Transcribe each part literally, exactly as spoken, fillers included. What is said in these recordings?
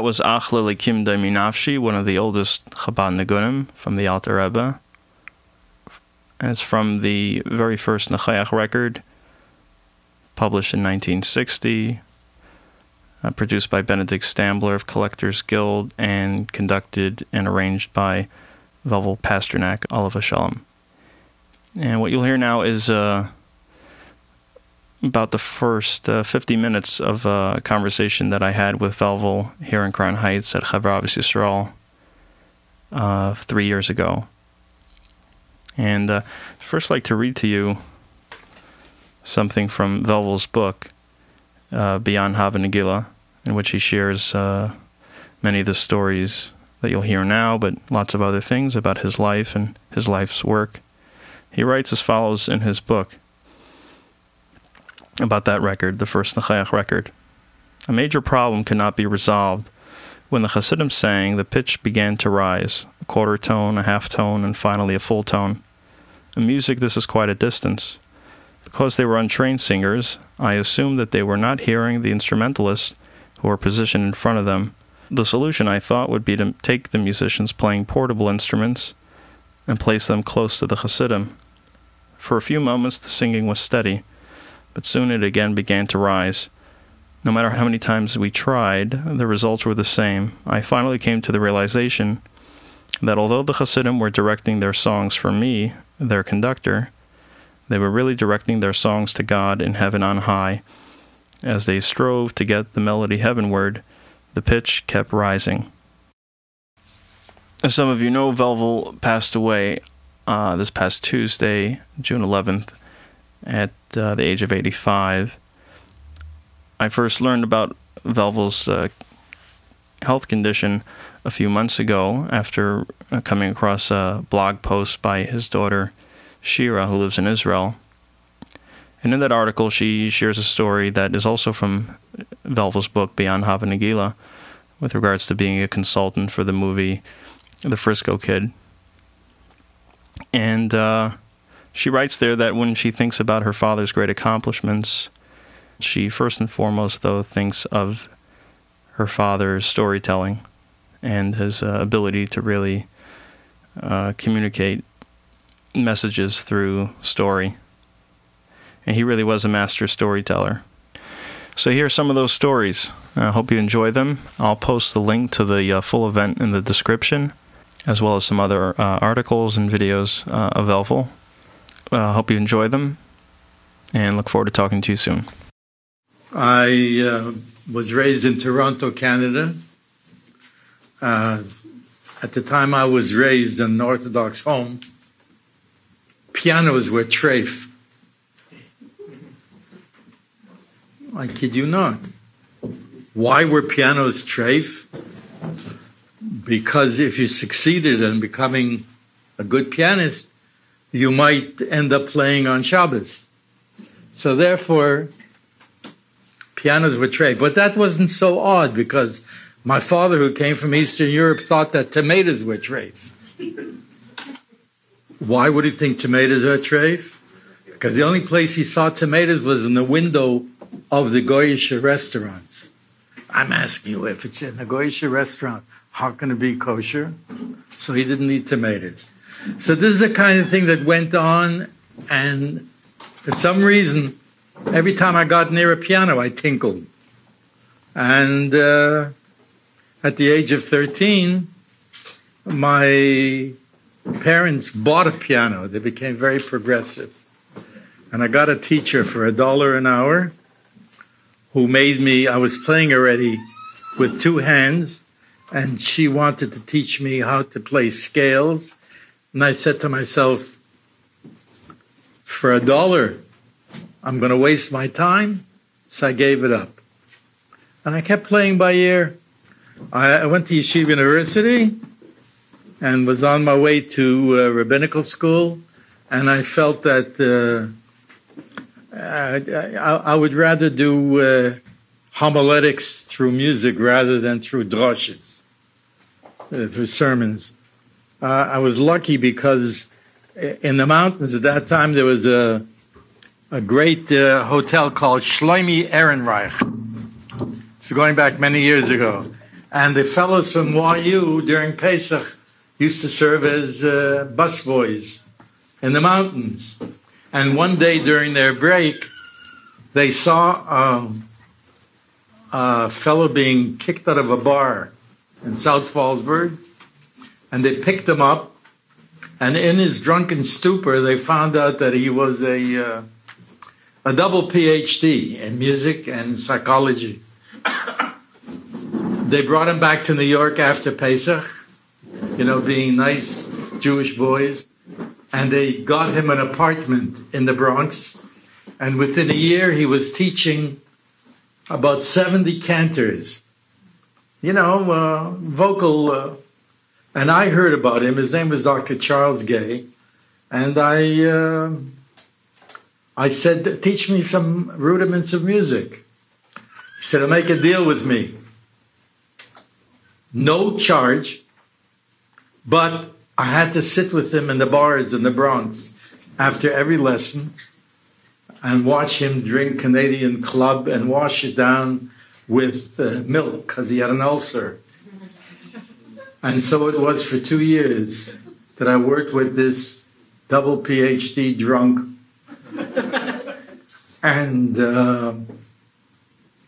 that was Achla Likim Daiminafshi, one of the oldest Chabad Negunim from the Altar Rebbe. And it's from the very first Nechayach record, published in nineteen sixty, uh, produced by Benedict Stambler of Collectors Guild, and conducted and arranged by Velvel Pasternak, Olav Hashalom. And what you'll hear now is uh, about the first uh, fifty minutes of a uh, conversation that I had with Velvel here in Crown Heights at Chavra Abis Yisrael uh, three years ago. And uh, first, I'd like to read to you something from Velvel's book, uh, Beyond Hav and Nagila, in which he shares uh, many of the stories that you'll hear now, but lots of other things about his life and his life's work. He writes as follows in his book about that record, the first Nechayach record. A major problem could not be resolved. When the Hasidim sang, the pitch began to rise, a quarter tone, a half tone, and finally a full tone. In music, this is quite a distance. Because they were untrained singers, I assumed that they were not hearing the instrumentalists who were positioned in front of them. The solution, I thought, would be to take the musicians playing portable instruments and place them close to the Hasidim. For a few moments, the singing was steady, but soon it again began to rise. No matter how many times we tried, the results were the same. I finally came to the realization that although the Hasidim were directing their songs for me, their conductor, they were really directing their songs to God in heaven on high. As they strove to get the melody heavenward, the pitch kept rising. As some of you know, Velvel passed away uh, this past Tuesday, June eleventh, at uh, the age of eighty-five. I first learned about Velvel's uh, health condition a few months ago after uh, coming across a blog post by his daughter, Shira, who lives in Israel. And in that article, she shares a story that is also from Velvel's book, Beyond Hav and Nagila, with regards to being a consultant for the movie The Frisco Kid. And uh, she writes there that when she thinks about her father's great accomplishments, she first and foremost, though, thinks of her father's storytelling and his uh, ability to really uh, communicate messages through story. And he really was a master storyteller. So here are some of those stories. I hope you enjoy them. I'll post the link to the uh, full event in the description, as well as some other uh, articles and videos uh, of Velvel. I uh, hope you enjoy them, and look forward to talking to you soon. I uh, was raised in Toronto, Canada. Uh, at the time I was raised in an Orthodox home, pianos were treif. I kid you not. Why were pianos treif? Because if you succeeded in becoming a good pianist, you might end up playing on Shabbos. So therefore, pianos were treif. But that wasn't so odd, because my father, who came from Eastern Europe, thought that tomatoes were treif. Why would he think tomatoes are treif? Because the only place he saw tomatoes was in the window of the Goyish restaurants. I'm asking you, if it's in a Goyish restaurant, how can it be kosher? So he didn't eat tomatoes. So this is the kind of thing that went on, and for some reason, every time I got near a piano, I tinkled. And uh, at the age of thirteen, my parents bought a piano. They became very progressive. And I got a teacher for a dollar an hour who made me, I was playing already with two hands, and she wanted to teach me how to play scales. And I said to myself, for a dollar, I'm going to waste my time, so I gave it up. And I kept playing by ear. I, I went to Yeshiva University and was on my way to uh, rabbinical school, and I felt that uh, I, I, I would rather do uh, homiletics through music rather than through droshes, uh, through sermons. Uh, I was lucky because in the mountains at that time there was a a great uh, hotel called Schleimi Ehrenreich. It's going back many years ago. And the fellows from Y U during Pesach used to serve as uh, busboys in the mountains. And one day during their break, they saw um, a fellow being kicked out of a bar in South Fallsburg, and they picked him up. And in his drunken stupor, they found out that he was a uh, a double P H D in music and psychology. They brought him back to New York after Pesach, you know, being nice Jewish boys. And they got him an apartment in the Bronx. And within a year, he was teaching about seventy cantors, you know, uh, vocal. Uh, and I heard about him. His name was Doctor Charles Gay. And I, uh, I said, teach me some rudiments of music. He said, make a deal with me. No charge, but I had to sit with him in the bars in the Bronx after every lesson and watch him drink Canadian Club and wash it down with uh, milk because he had an ulcer. And so it was for two years that I worked with this double P H D drunk. And uh,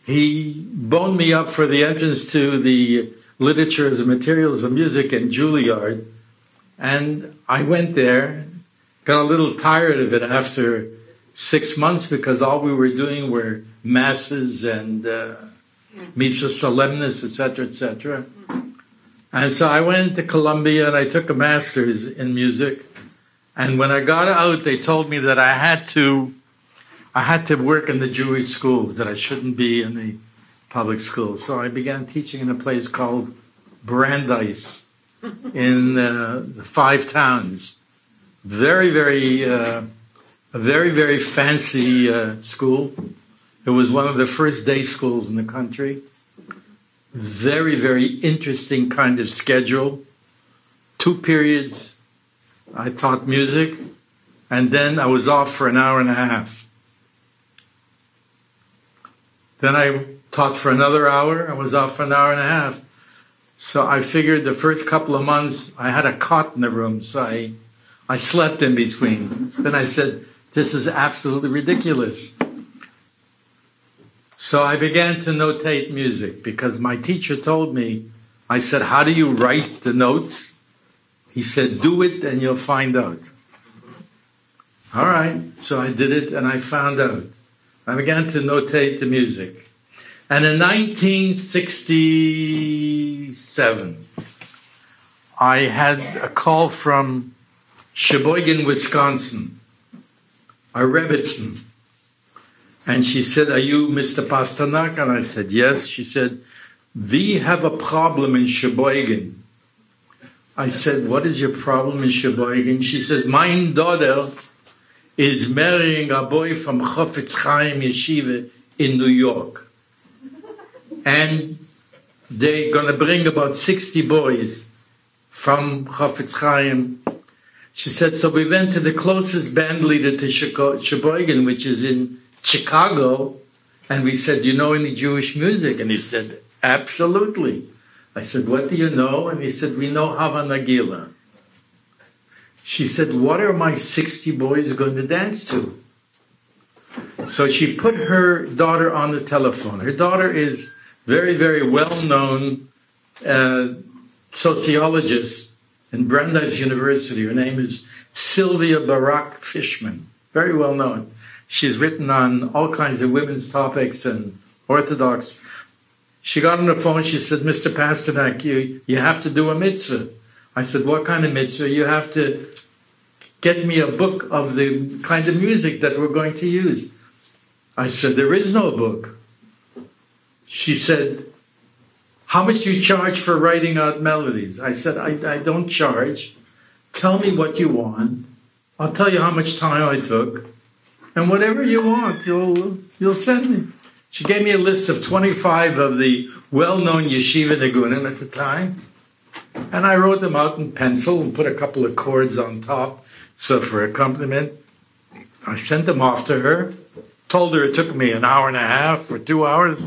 he boned me up for the entrance to the Literature as a Materials of Music and Juilliard. And I went there, got a little tired of it after six months because all we were doing were masses and uh, Misa Solemnis, et cetera, et cetera. And so I went to Columbia and I took a master's in music. And when I got out, they told me that I had to, I had to work in the Jewish schools, that I shouldn't be in the public schools. So I began teaching in a place called Brandeis in uh, the Five Towns. Very, very, uh, a very, very fancy uh, school. It was one of the first day schools in the country. Very, very interesting kind of schedule. Two periods. I taught music, and then I was off for an hour and a half. Then I taught for another hour. I was off for an hour and a half. So I figured the first couple of months, I had a cot in the room, so I, I slept in between. Then I said, this is absolutely ridiculous. So I began to notate music because my teacher told me, I said, how do you write the notes? He said, do it and you'll find out. All right, so I did it and I found out. I began to notate the music. And in nineteen sixty-seven, I had a call from Sheboygan, Wisconsin, a Rebbitzin. And she said, are you Mister Pasternak? And I said, yes. She said, we have a problem in Sheboygan. I said, what is your problem in Sheboygan? She says, my daughter is marrying a boy from Chofetz Chaim Yeshiva in New York. And they're going to bring about sixty boys from Chofetz Chaim. She said, so we went to the closest band leader to Sheboygan, which is in Chicago. And we said, do you know any Jewish music? And he said, absolutely. I said, what do you know? And he said, we know Hav and Nagila. She said, what are my sixty boys going to dance to? So she put her daughter on the telephone. Her daughter is very, very well-known uh, sociologist in Brandeis University. Her name is Sylvia Barak Fishman, very well-known. She's written on all kinds of women's topics and Orthodox. She got on the phone. She said, Mister Pasternak, you, you have to do a mitzvah. I said, what kind of mitzvah? You have to get me a book of the kind of music that we're going to use. I said, there is no book. She said, how much do you charge for writing out melodies? I said, I, I don't charge. Tell me what you want. I'll tell you how much time I took. And whatever you want, you'll, you'll send me. She gave me a list of twenty-five of the well-known Yeshiva Negunim at the time. And I wrote them out in pencil and put a couple of chords on top. So for accompaniment, I sent them off to her. Told her it took me an hour and a half or two hours.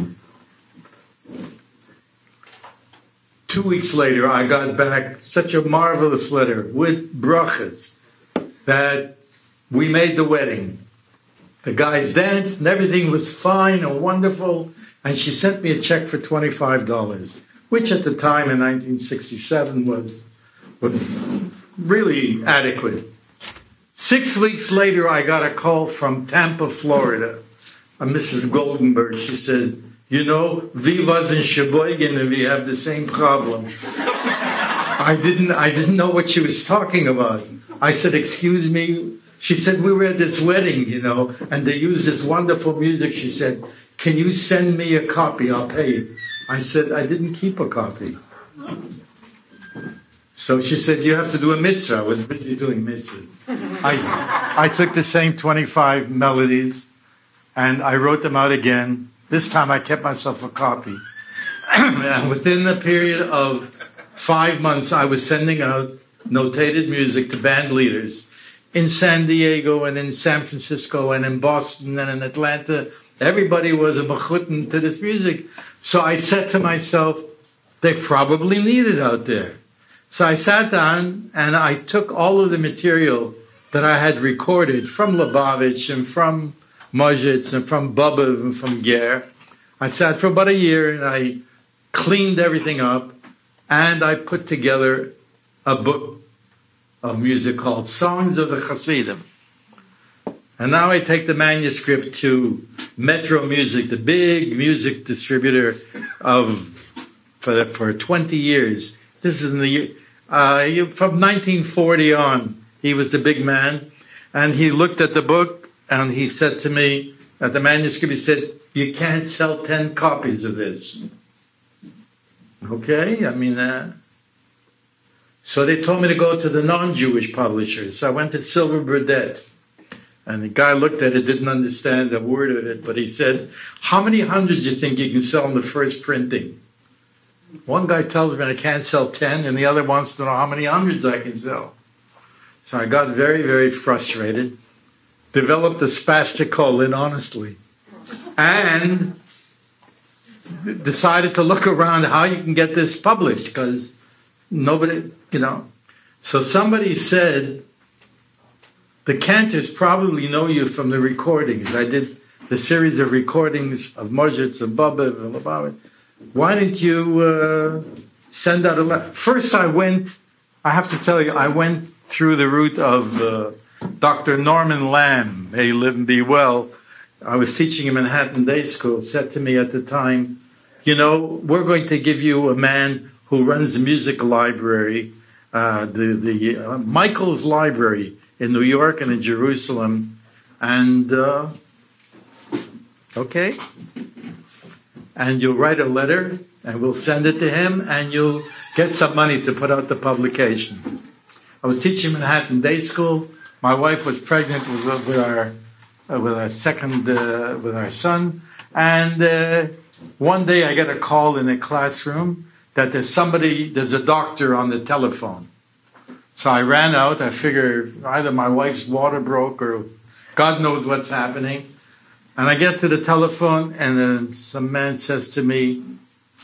two weeks later, I got back such a marvelous letter with brachas that we made the wedding. The guys danced and everything was fine and wonderful. And she sent me a check for twenty-five dollars, which at the time in nineteen sixty-seven was, was really adequate. Six weeks later, I got a call from Tampa, Florida, a Missus Goldenberg. She said, you know, Viva's in Sheboygan and we have the same problem. I didn't, I didn't know what she was talking about. I said, excuse me? She said, we were at this wedding, you know, and they used this wonderful music. She said, can you send me a copy? I'll pay you. I said, I didn't keep a copy. So she said, you have to do a mitzvah. I was busy doing mitzvah. I, I took the same twenty-five melodies and I wrote them out again. This time I kept myself a copy. And within the period of five months, I was sending out notated music to band leaders in San Diego and in San Francisco and in Boston and in Atlanta. Everybody was a mechutin to this music. So I said to myself, they probably need it out there. So I sat down and I took all of the material that I had recorded from Lubavitch and from Modzitz and from Bobov and from Ger. I sat for about a year and I cleaned everything up and I put together a book of music called Songs of the Chassidim. And now I take the manuscript to Metro Music, the big music distributor of for, for twenty years. This is in the uh, from nineteen forty on. He was the big man. And he looked at the book and he said to me, at the manuscript, he said, you can't sell ten copies of this. Okay, I mean... Uh, so they told me to go to the non-Jewish publishers. So I went to Silver Burdett. And the guy looked at it, didn't understand a word of it, but he said, how many hundreds do you think you can sell in the first printing? One guy tells me I can't sell ten, and the other wants to know how many hundreds I can sell. So I got very, very frustrated, developed a spastic colon, honestly, and decided to look around how you can get this published, because nobody, you know. So somebody said, the cantors probably know you from the recordings. I did the series of recordings of Modzitz and Bobov and Lubavitch. Why didn't you uh, send out a letter? First I went, I have to tell you, I went through the route of uh, Doctor Norman Lamb, may live and be well. I was teaching in Manhattan Day School, said to me at the time, you know, we're going to give you a man who runs the music library, uh, the, the uh, Michael's Library, in New York and in Jerusalem, and uh, okay, and you'll write a letter, and we'll send it to him, and you'll get some money to put out the publication. I was teaching Manhattan Day School. My wife was pregnant with, with our uh, with our second uh, with our son, and uh, one day I get a call in the classroom that there's somebody, there's a doctor on the telephone. So I ran out. I figured either my wife's water broke or God knows what's happening. And I get to the telephone and then some man says to me,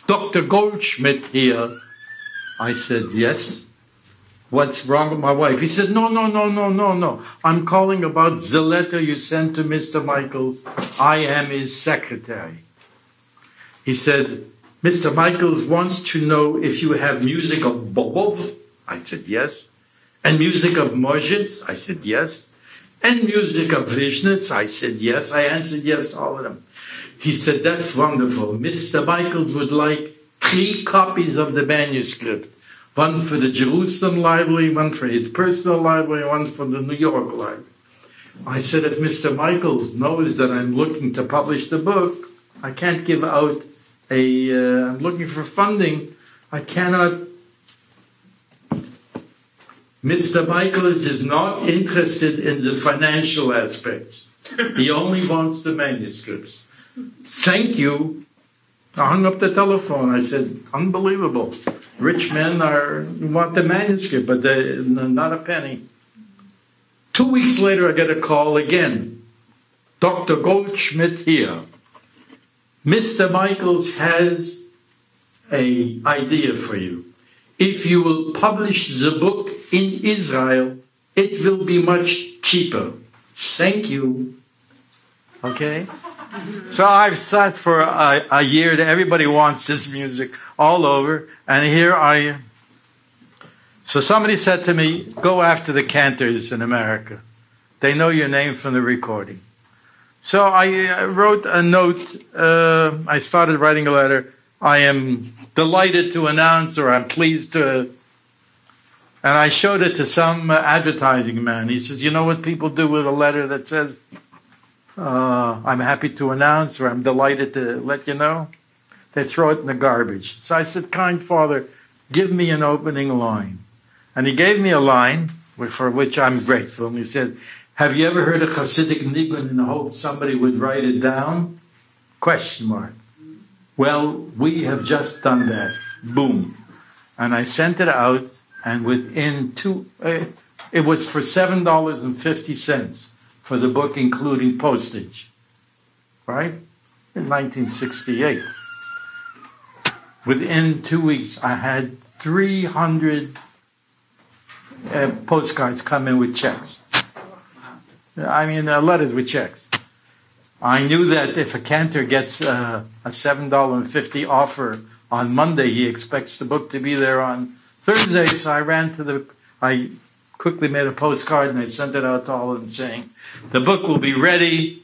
Doctor Goldschmidt here. I said, yes. What's wrong with my wife? He said, no, no, no, no, no, no. I'm calling about the letter you sent to Mister Michaels. I am his secretary. He said, Mister Michaels wants to know if you have music of Bobov. I said, yes. And music of Modzitz? I said, yes. And music of Vishnitz? I said, yes. I answered yes to all of them. He said, that's wonderful. Mister Michaels would like three copies of the manuscript. One for the Jerusalem library, one for his personal library, one for the New York library. I said, if Mister Michaels knows that I'm looking to publish the book, I can't give out a, uh, I'm looking for funding. I cannot... Mister Michaels is not interested in the financial aspects. He only wants the manuscripts. Thank you. I hung up the telephone. I said, unbelievable. Rich men are want the manuscript, but they, not a penny. Two weeks later, I get a call again. Doctor Goldschmidt here. Mister Michaels has a idea for you. If you will publish the book in Israel, it will be much cheaper. Thank you. Okay? So I've sat for a, a year that everybody wants this music all over, and here I am. So somebody said to me, go after the cantors in America. They know your name from the recording. So I, I wrote a note. Uh, I started writing a letter. I am delighted to announce, or I'm pleased to. And I showed it to some advertising man. He says, you know what people do with a letter that says, uh, I'm happy to announce, or I'm delighted to let you know? They throw it in the garbage. So I said, kind father, give me an opening line. And he gave me a line, for which I'm grateful. And he said, have you ever heard a Hasidic nigun and hoped somebody would write it down? Question mark. Well, we have just done that. Boom. And I sent it out, and within two, uh, it was for seven dollars and fifty cents for the book, including postage. Right? In nineteen sixty-eight. Within two weeks, I had three hundred uh, postcards come in with checks. I mean, uh, letters with checks. I knew that if a cantor gets uh, a seven dollars and fifty cents offer on Monday, he expects the book to be there on Thursday. So I ran to the, I quickly made a postcard and I sent it out to all of them saying, the book will be ready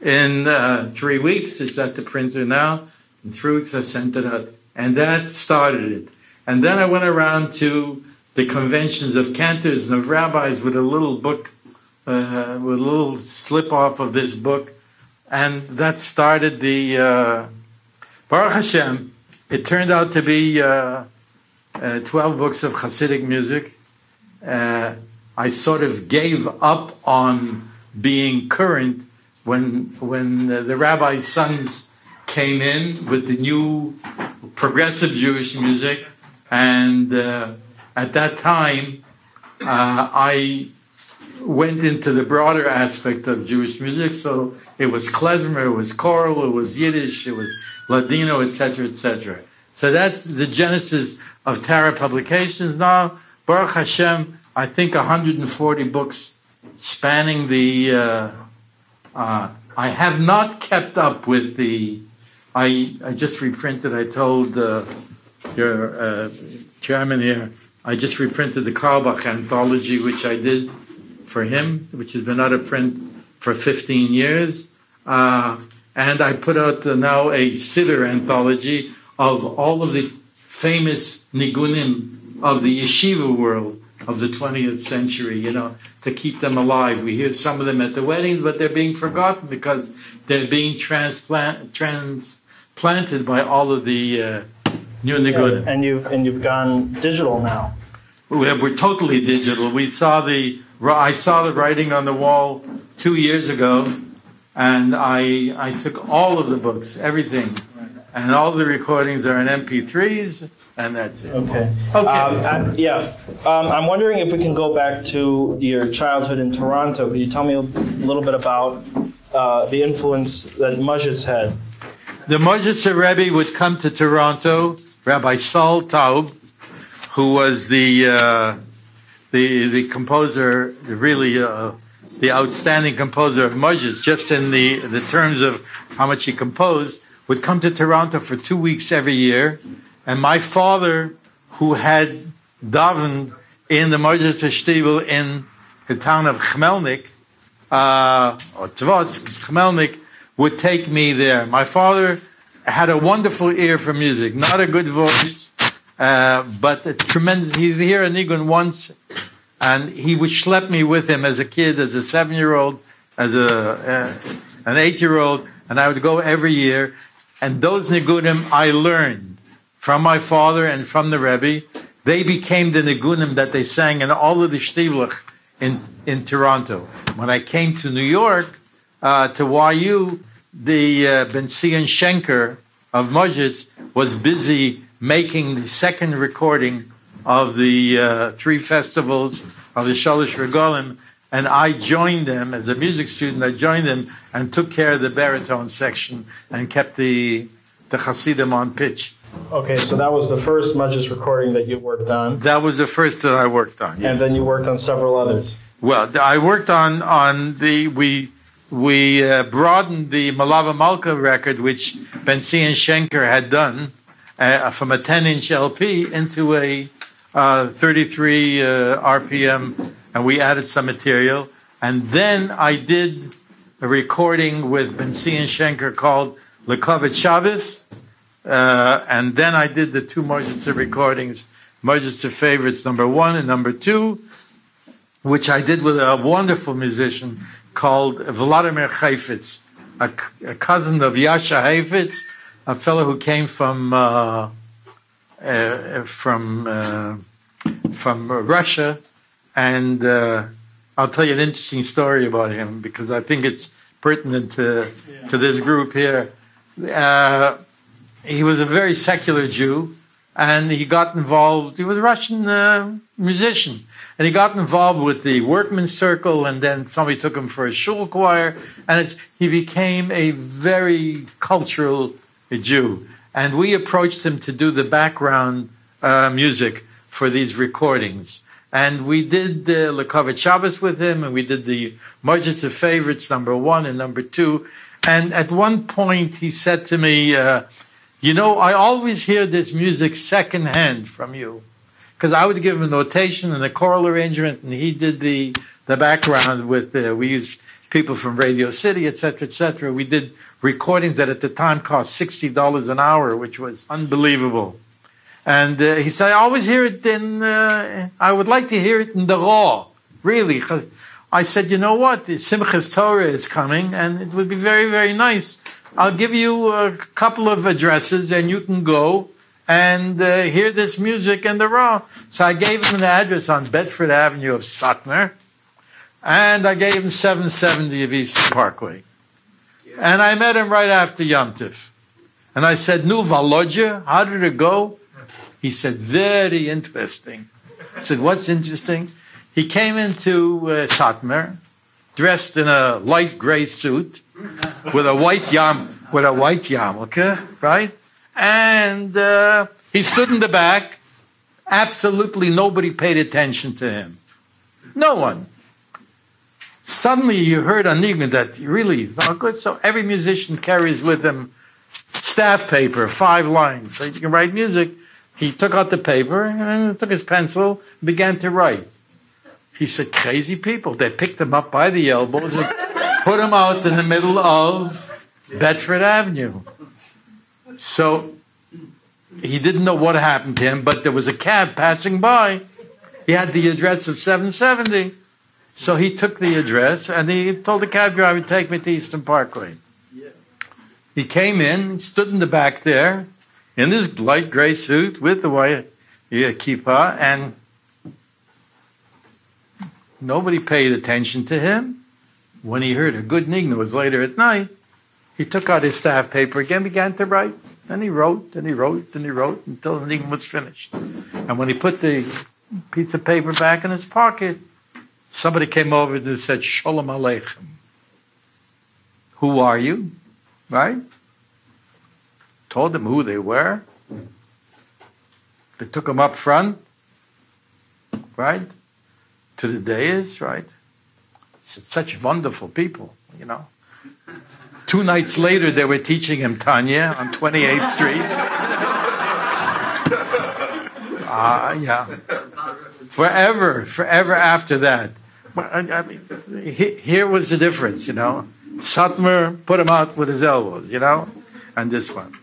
in uh, three weeks. It's at the printer now. In three weeks, I sent it out. And that started it. And then I went around to the conventions of cantors and of rabbis with a little book, uh, with a little slip off of this book. And that started the, uh, Baruch Hashem, it turned out to be uh, uh, twelve books of Hasidic music. Uh, I sort of gave up on being current when, when the, the rabbi's sons came in with the new progressive Jewish music. And uh, at that time, uh, I went into the broader aspect of Jewish music. So it was klezmer, it was choral, it was Yiddish, it was Ladino, et cetera, et cetera. So that's the genesis of Tara Publications. Now, Baruch Hashem, I think one hundred forty books spanning the. Uh, uh, I have not kept up with the. I I just reprinted. I told uh, your uh, chairman here. I just reprinted the Karlbach anthology, which I did for him, which has been out of print for fifteen years. Uh, and I put out uh, now a Siddur anthology of all of the famous nigunim of the yeshiva world of the twentieth century, you know, to keep them alive. We hear some of them at the weddings, but they're being forgotten because they're being transplant, transplanted by all of the uh, new nigunim. And you've, and you've gone digital now. We're, we're totally digital. We saw the... I saw the writing on the wall two years ago, and I I took all of the books, everything, and all the recordings are in M P threes, and that's it. Okay. Okay. Um, I'm, yeah. Um, I'm wondering if we can go back to your childhood in Toronto. Could you tell me a little bit about uh, the influence that Modzitz had? The Modzitzer Rebbe would come to Toronto, Rabbi Saul Taub, who was the... Uh, The the composer, really uh, the outstanding composer of Modzitz, just in the, the terms of how much he composed, would come to Toronto for two weeks every year. And my father, who had davened in the Modzitzer Shtibel in the town of Khmelnyk, uh, or Tvotsk, Khmelnyk, would take me there. My father had a wonderful ear for music, not a good voice. Uh, but a tremendous, he's here in Nigun once, and he would schlep me with him as a kid, as a seven-year-old, as a uh, an eight-year-old, and I would go every year. And those Nigunim I learned from my father and from the Rebbe. They became the Nigunim that they sang in all of the Shtivlach in, in Toronto. When I came to New York, uh, to Y U, the uh, Ben Sion Schenker of Modzitz was busy making the second recording of the uh, three festivals of the Shalosh Regalim, and I joined them as a music student. I joined them and took care of the baritone section and kept the the Hasidim on pitch. Okay, so that was the first Modzitz recording that you worked on. That was the first that I worked on, yes. And then you worked on several others. Well, I worked on, on the, we we uh, broadened the Malava Malka record, which Ben Sion Schenker had done, uh, from a ten-inch L P into a uh, thirty-three uh, R P M, and we added some material. And then I did a recording with Ben Sion Schenker called Lekavod Shabbos, uh, and then I did the two Modzitzer recordings, Modzitzer Favorites number one and number two, which I did with a wonderful musician called Vladimir Chofetz, a, a cousin of Yasha Chofetz, a fellow who came from uh, uh, from uh, from Russia, and uh, I'll tell you an interesting story about him because I think it's pertinent to yeah. to this group here. Uh, he was a very secular Jew, and he got involved. He was a Russian uh, musician, and he got involved with the workman's circle, and then somebody took him for a shul choir, and it's, he became a very cultural Jew. And we approached him to do the background uh, music for these recordings. And we did uh, Lekavod Shabbos with him, and we did the Modzitzer Favorites, number one and number two. And at one point, he said to me, uh, you know, I always hear this music secondhand from you. Because I would give him a notation and a choral arrangement, and he did the, the background with, uh, we used people from Radio City, et cetera, et cetera. We did recordings that at the time cost sixty dollars an hour, which was unbelievable. And uh, he said, I always hear it in, uh, I would like to hear it in the raw, really. I said, you know what, Simchas Torah is coming, and it would be very, very nice. I'll give you a couple of addresses, and you can go and uh, hear this music in the raw. So I gave him an address on Bedford Avenue of Sutner, and I gave him seven seventy of Eastern Parkway. Yeah. And I met him right after Yom Tov. And I said, Nu, Valodja, how did it go? He said, very interesting. I said, what's interesting? He came into uh, Satmar, dressed in a light gray suit, with a white yam, with a white yarmulke, right? And uh, he stood in the back. Absolutely nobody paid attention to him. No one. Suddenly you heard a niggun that really felt good. So every musician carries with him staff paper, five lines, so you can write music. He took out the paper and took his pencil and began to write. He said, crazy people. They picked him up by the elbows and put him out in the middle of Bedford Avenue. So he didn't know what happened to him, but there was a cab passing by. He had the address of seven seventy. So he took the address and he told the cab driver, take me to Eastern Parkway. Yeah. He came in, stood in the back there, in this light gray suit with the white yeah, kippah, and nobody paid attention to him. When he heard a good niggun, it was later at night, he took out his staff paper again, began to write, and he wrote, and he wrote, and he wrote, until the niggun was finished. And when he put the piece of paper back in his pocket, somebody came over and said, Shalom Aleichem. Who are you? Right? Told them who they were. They took him up front, right, to the dais, right? Such wonderful people, you know. Two nights later, they were teaching him Tanya on twenty-eighth Street. Ah, uh, yeah. Forever, forever after that. I mean, here was the difference, you know. Satmar put him out with his elbows, you know, and this one.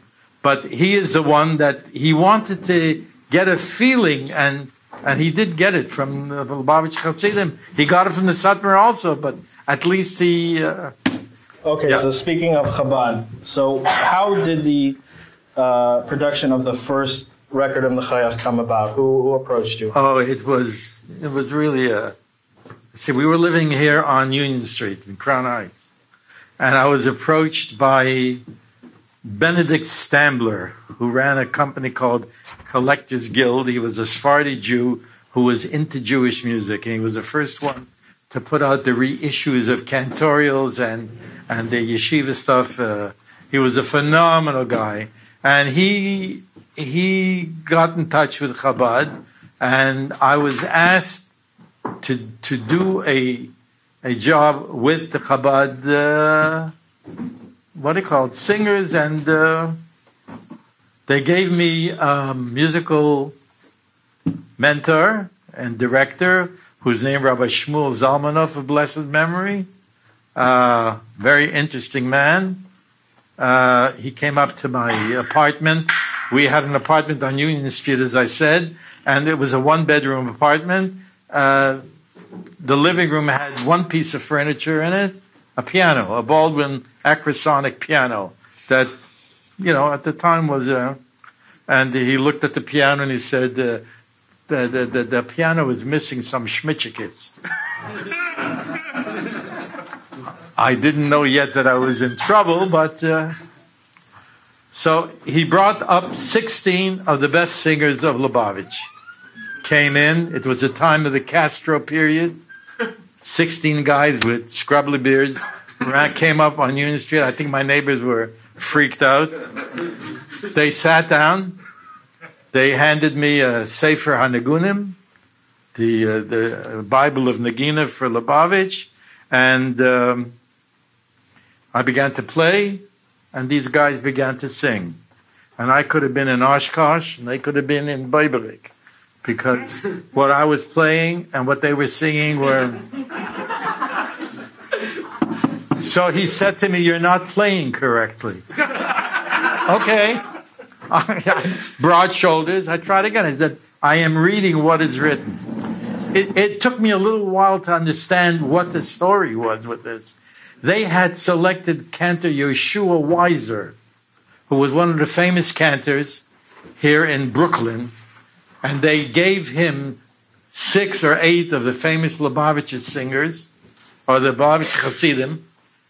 But he is the one that he wanted to get a feeling, and and he did get it from the Lubavitcher Chassidim. He got it from the Satmar also, but at least he... Uh, okay, yeah. So speaking of Chabad, so how did the uh, production of the first record of Nechayach come about? Who, who approached you? Oh, it was it was really a... See, we were living here on Union Street in Crown Heights, and I was approached by Benedict Stambler, who ran a company called Collectors Guild. He was a Sephardi Jew who was into Jewish music, and he was the first one to put out the reissues of cantorials and, and the yeshiva stuff. Uh, he was a phenomenal guy, and he he got in touch with Chabad, and I was asked to to do a a job with the Chabad, uh, what do you call it, singers, and uh, they gave me a musical mentor and director, whose name Rabbi Shmuel Zalmanov, of blessed memory, uh, very interesting man. Uh, he came up to my apartment. We had an apartment on Union Street, as I said, and it was a one-bedroom apartment. Uh, the living room had one piece of furniture in it, a piano, a Baldwin Acrosonic piano that, you know, at the time was... Uh, and he looked at the piano and he said, uh, the, the, the, the piano is missing some schmitchikits. I didn't know yet that I was in trouble, but... Uh, so he brought up sixteen of the best singers of Lubavitch. Came in. It was the time of the Castro period. sixteen guys with scrubbly beards. When I came up on Union Street, I think my neighbors were freaked out. They sat down. They handed me a Sefer HaNegunim, the, uh, the Bible of Negina for Lubavitch. And um, I began to play, and these guys began to sing. And I could have been in Oshkosh, and they could have been in Beiberik, because what I was playing and what they were singing were... So he said to me, "You're not playing correctly." Okay. Broad shoulders. I tried again. I said, "I am reading what is written." It, it took me a little while to understand what the story was with this. They had selected cantor Yeshua Weiser, who was one of the famous cantors here in Brooklyn, and they gave him six or eight of the famous Lubavitcher singers, or the Lubavitcher Chassidim,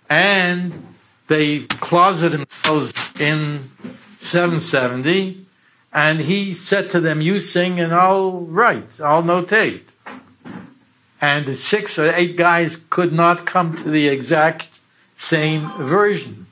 and they closeted themselves in seven seventy, and he said to them, "You sing and I'll write, I'll notate." And the six or eight guys could not come to the exact same version.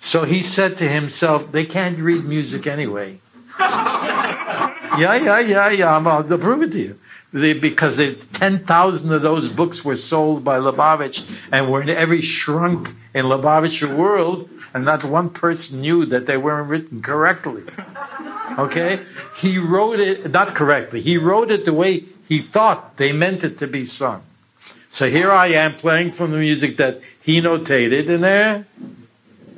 So he said to himself, "They can't read music anyway." yeah, yeah, yeah, yeah, I'm, I'll prove it to you. They, because they, ten thousand of those books were sold by Lubavitch and were in every shrunk in Lubavitcher world, and not one person knew that they weren't written correctly. Okay? He wrote it, not correctly, he wrote it the way he thought they meant it to be sung. So here I am playing from the music that he notated, and there,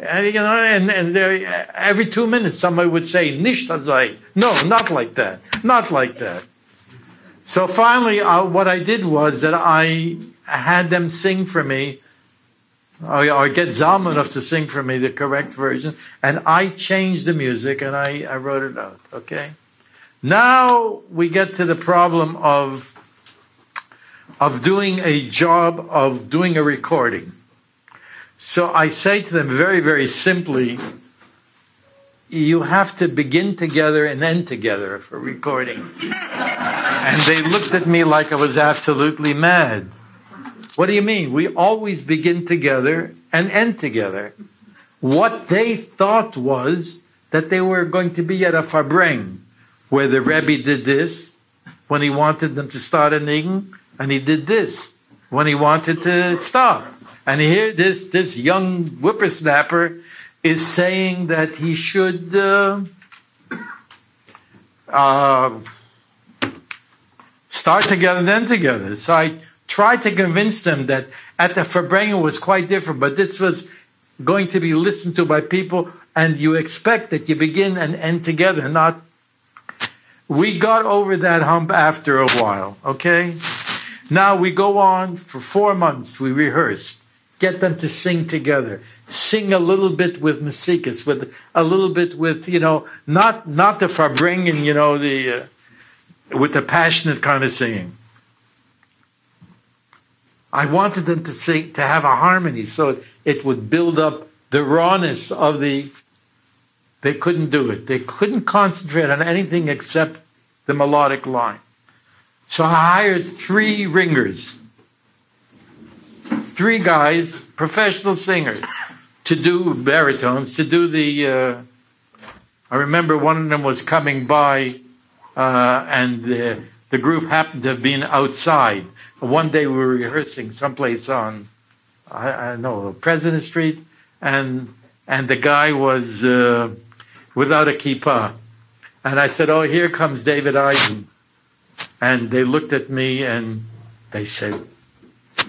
and you know, and, and there, every two minutes somebody would say, "Nish tazai." No, not like that. Not like that. So finally, uh, what I did was that I had them sing for me, or, or get Zalmanov to sing for me the correct version, and I changed the music and I, I wrote it out. Okay. Now we get to the problem of of doing a job, of doing a recording. So I say to them very, very simply, you have to begin together and end together for recordings. And they looked at me like I was absolutely mad. What do you mean? We always begin together and end together. What they thought was that they were going to be at a Fabreng, where the Rebbe did this when he wanted them to start a nigun, and he did this when he wanted to stop. And here this this young whippersnapper is saying that he should uh, uh, start together and then together. So I tried to convince them that at the Fabrengen was quite different, but this was going to be listened to by people, and you expect that you begin and end together, not... We got over that hump after a while, okay? Now we go on for four months. We rehearsed. Get them to sing together. Sing a little bit with Masikas, with a little bit with, you know, not not the Farbringen, you know, the uh, with the passionate kind of singing. I wanted them to sing, to have a harmony, so it, it would build up the rawness of the... They couldn't do it. They couldn't concentrate on anything except the melodic line. So I hired three ringers, three guys, professional singers, to do baritones, to do the uh, I remember one of them was coming by, uh, and the, the group happened to have been outside. One day we were rehearsing someplace on, I, I don't know, President Street, and and the guy was uh, without a kippah. And I said, oh, here comes David Eisen. And they looked at me and they said,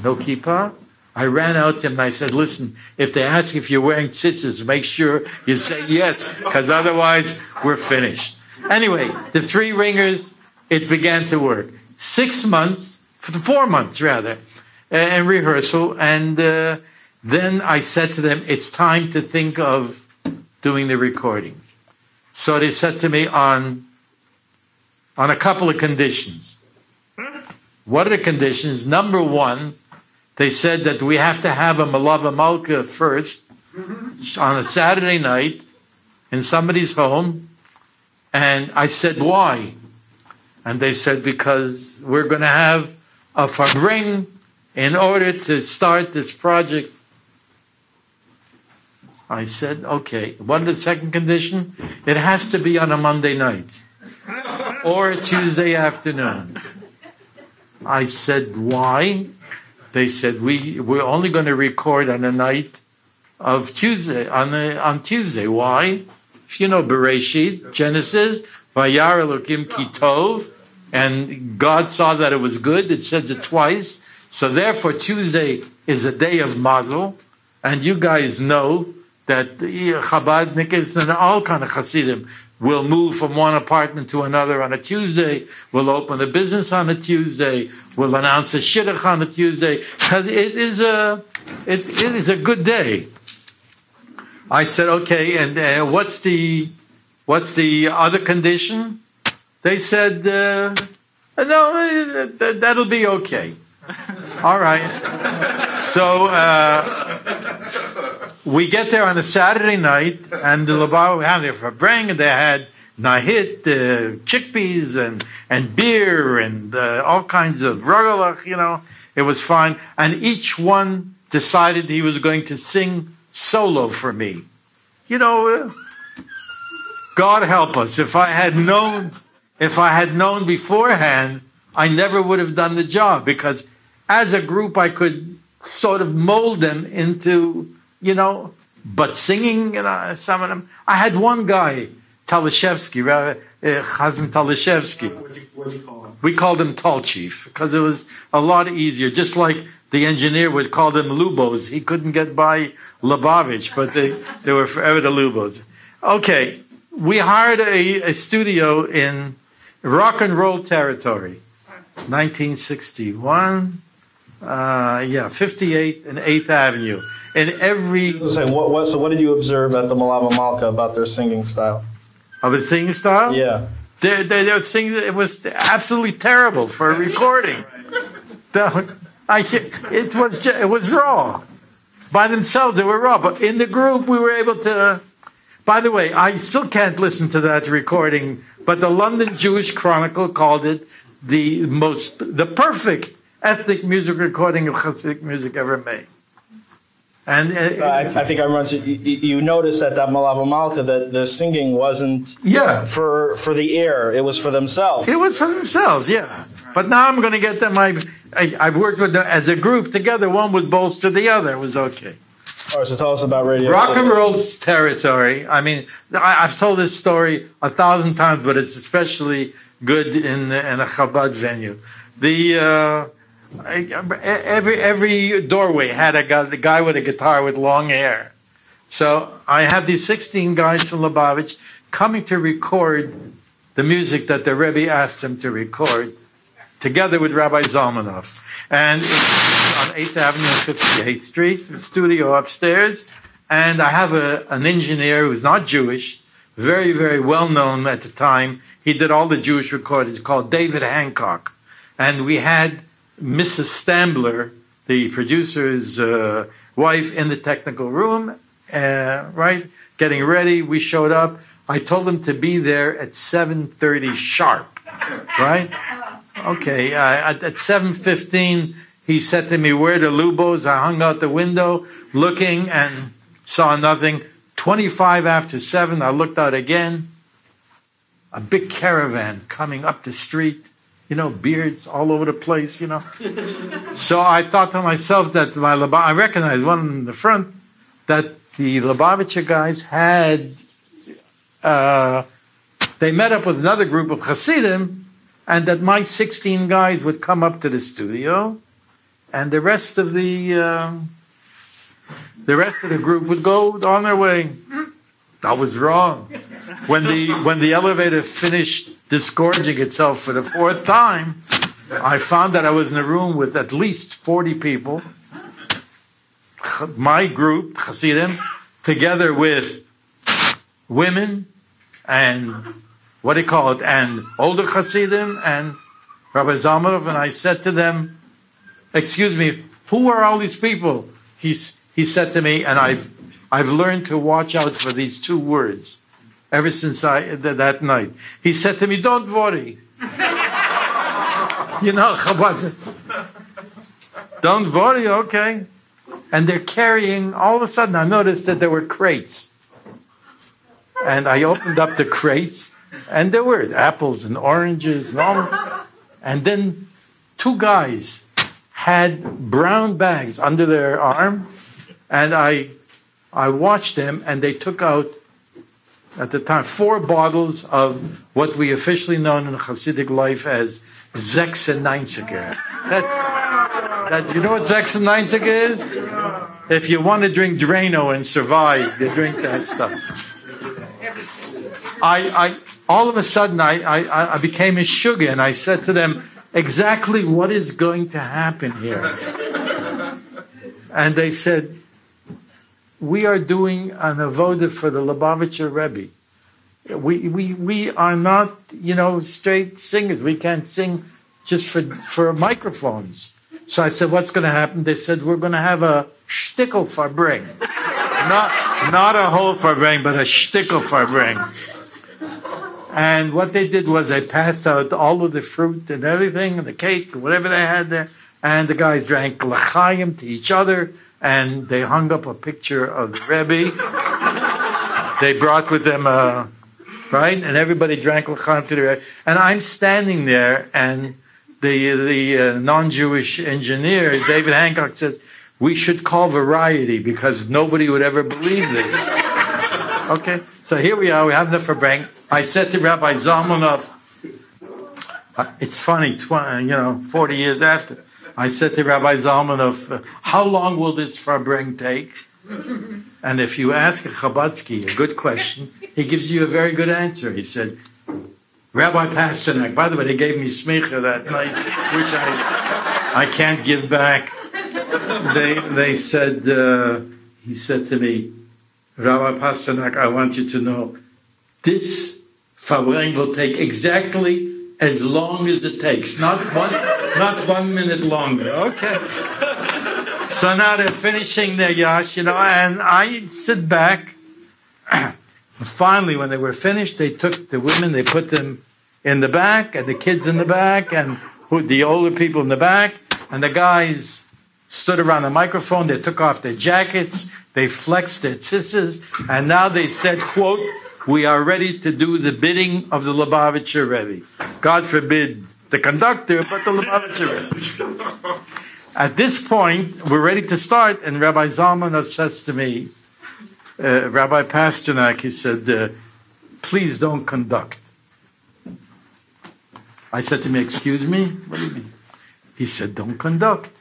no kippah? I ran out to him and I said, listen, if they ask if you're wearing tzitzis, make sure you say yes, because otherwise we're finished. Anyway, the three ringers, it began to work. Six months, four months rather, in rehearsal. And uh, then I said to them, it's time to think of doing the recording. So they said to me on, on a couple of conditions. What are the conditions? Number one, they said that we have to have a Malava Malka first on a Saturday night in somebody's home. And I said, why? And they said, because we're going to have a farbring in order to start this project. I said, okay. What is the second condition? It has to be on a Monday night or a Tuesday afternoon. I said, why? They said, we, we're only going to record on the night of Tuesday, on the, on Tuesday. Why? If you know Bereshit, Genesis, Vayar Elokim Ki Tov, and God saw that it was good. It says it twice. So therefore, Tuesday is a day of mazel. And you guys know that Chabad Negunim and all kind of Hasidim will move from one apartment to another on a Tuesday. We'll open a business on a Tuesday. We'll announce a shidduch on a Tuesday. Because it is a, it, it is a good day. I said, okay, and uh, what's the what's the other condition? They said, uh, no, that'll be okay. All right. So uh, we get there on a Saturday night, and the Lubavitcher we had there for bring. They had nahit, uh, chickpeas, and and beer, and uh, all kinds of rogalach. You know, it was fine. And each one decided he was going to sing solo for me. You know, uh, God help us. If I had known, if I had known beforehand, I never would have done the job, because as a group, I could sort of mold them into, you know, but singing, you know, some of them. I had one guy, Talashevsky, Rabbi uh, Chazan Talashevsky. What do you, what do you call him? We called him Tall Chief, because it was a lot easier. Just like the engineer would call them Lubos. He couldn't get by Lubavitch, but they, they were forever the Lubos. Okay, we hired a, a studio in rock and roll territory, nineteen sixty-one, uh, yeah, fifty-eight and eighth Avenue. And every... So what, what, so what did you observe at the Malava Malka about their singing style? Of the singing style? Yeah. They, they, they were singing, it was absolutely terrible for a recording. the, I, it was just, it was raw. By themselves, they were raw. But in the group, we were able to... By the way, I still can't listen to that recording, but the London Jewish Chronicle called it the most, the perfect ethnic music recording of Hasidic music ever made. And uh, I, I think I remember so you, you noticed at that Malava Malka that the singing wasn't yeah. for for the air; it was for themselves. It was for themselves, yeah. But now I'm going to get them. I, I I've worked with them as a group together. One would bolster the other. It was okay. All right, so tell us about radio. Rock and roll's territory. I mean, I, I've told this story a thousand times, but it's especially good in, in a Chabad venue. The uh, every every doorway had a guy, the guy with a guitar with long hair. So I have these sixteen guys from Lubavitch coming to record the music that the Rebbe asked them to record, together with Rabbi Zalmanov. And on eighth Avenue and fifty-eighth Street, the studio upstairs. And I have a, an engineer who's not Jewish, very, very well-known at the time. He did all the Jewish recordings, called David Hancock. And we had Missus Stambler, the producer's uh, wife, in the technical room, uh, right, getting ready. We showed up. I told him to be there at seven thirty sharp, right? Okay, uh, at seven fifteen, he said to me, where are the Lubos? I hung out the window, looking, and saw nothing. twenty-five after seven, I looked out again. a big caravan coming up the street, you know, beards all over the place, you know. So I thought to myself that my Lub- I recognized one in the front, that the Lubavitcher guys had, uh, they met up with another group of Hasidim, and that my sixteen guys would come up to the studio, and the rest of the uh, the rest of the group would go on their way. I was wrong. When the when the elevator finished disgorging itself for the fourth time, I found that I was in a room with at least forty people. My group, Hasidim, together with women and what do you call it, and older Hasidim and Rabbi Zalmanov, and I said to them, excuse me, who are all these people? He's, he said to me, and I've I've learned to watch out for these two words ever since I that night. He said to me, don't worry. You know, Chabad, don't worry, okay. And they're carrying, all of a sudden I noticed that there were crates. And I opened up the crates, and there were apples and oranges and all. And then two guys had brown bags under their arm, and I I watched them, and they took out, at the time, four bottles of what we officially know in Hasidic life as Zeks and Neinziger. That's, that, you know what Zeks and Neinziger is? If you want to drink Drano and survive, you drink that stuff. I, I, all of a sudden, I, I, I became a sugar, and I said to them, exactly what is going to happen here? And they said, we are doing an avoda for the Lubavitcher Rebbe. We, we, we are not, you know, straight singers. We can't sing just for, for microphones. So I said, what's going to happen? They said, we're going to have a shtickle farbring. Not, not a whole farbring, but a shtickle farbring. And what they did was they passed out all of the fruit and everything, and the cake, whatever they had there. And the guys drank l'chaim to each other, and they hung up a picture of the Rebbe. They brought with them, a, right? And everybody drank l'chaim to the Rebbe. And I'm standing there, and the, the uh, non-Jewish engineer, David Hancock, says, we should call Variety, because nobody would ever believe this. Okay? So here we are, we have the Farbang. I said to Rabbi Zalmanov, it's funny, twenty, you know, forty years after, I said to Rabbi Zalmanov, how long will this Farbring take? And if you ask a Chabadsky a good question, he gives you a very good answer. He said, Rabbi Pasternak, by the way, they gave me smicha that night, which I I can't give back. They they said, uh, he said to me, Rabbi Pasternak, I want you to know, this Farbring will take exactly as long as it takes, not one, not one minute longer. Okay. So now they're finishing their yash, you know, and I sit back. Finally, when they were finished, they took the women, they put them in the back, and the kids in the back, and who, the older people in the back, and the guys stood around the microphone. They took off their jackets, they flexed their tzitzis, and now they said, quote, we are ready to do the bidding of the Lubavitcher Rebbe. God forbid the conductor, but the Lubavitcher Rebbe. At this point, we're ready to start, and Rabbi Zalmanov says to me, uh, Rabbi Pasternak, he said, uh, please don't conduct. I said to him, excuse me? What do you mean? He said, don't conduct.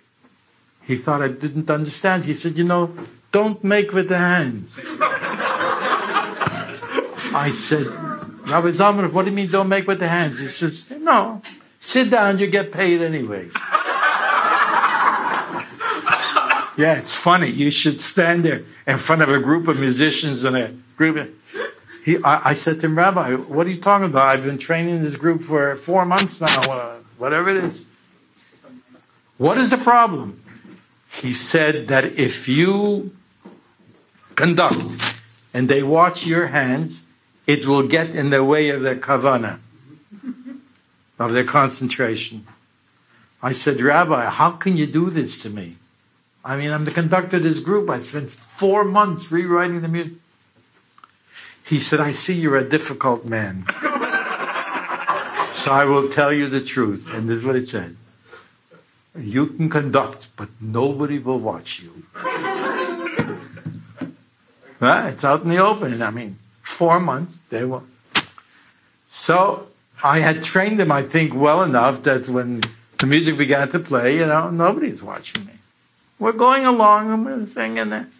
He thought I didn't understand. He said, you know, don't make with the hands. I said, Rabbi Zalmanov, what do you mean don't make with the hands? He says, no, sit down, you get paid anyway. Yeah, it's funny. You should stand there in front of a group of musicians and a group of... He, I, I said to him, Rabbi, what are you talking about? I've been training this group for four months now, uh, whatever it is. What is the problem? He said that if you conduct and they watch your hands, it will get in the way of their kavanah, of their concentration. I said, Rabbi, how can you do this to me? I mean, I'm the conductor of this group. I spent four months rewriting the music. He said, I see you're a difficult man. So I will tell you the truth, and this is what it said. You can conduct, but nobody will watch you. Right? It's out in the open. I mean, four months, they will. So I had trained them, I think, well enough that when the music began to play, you know, nobody's watching me. We're going along and we're singing and,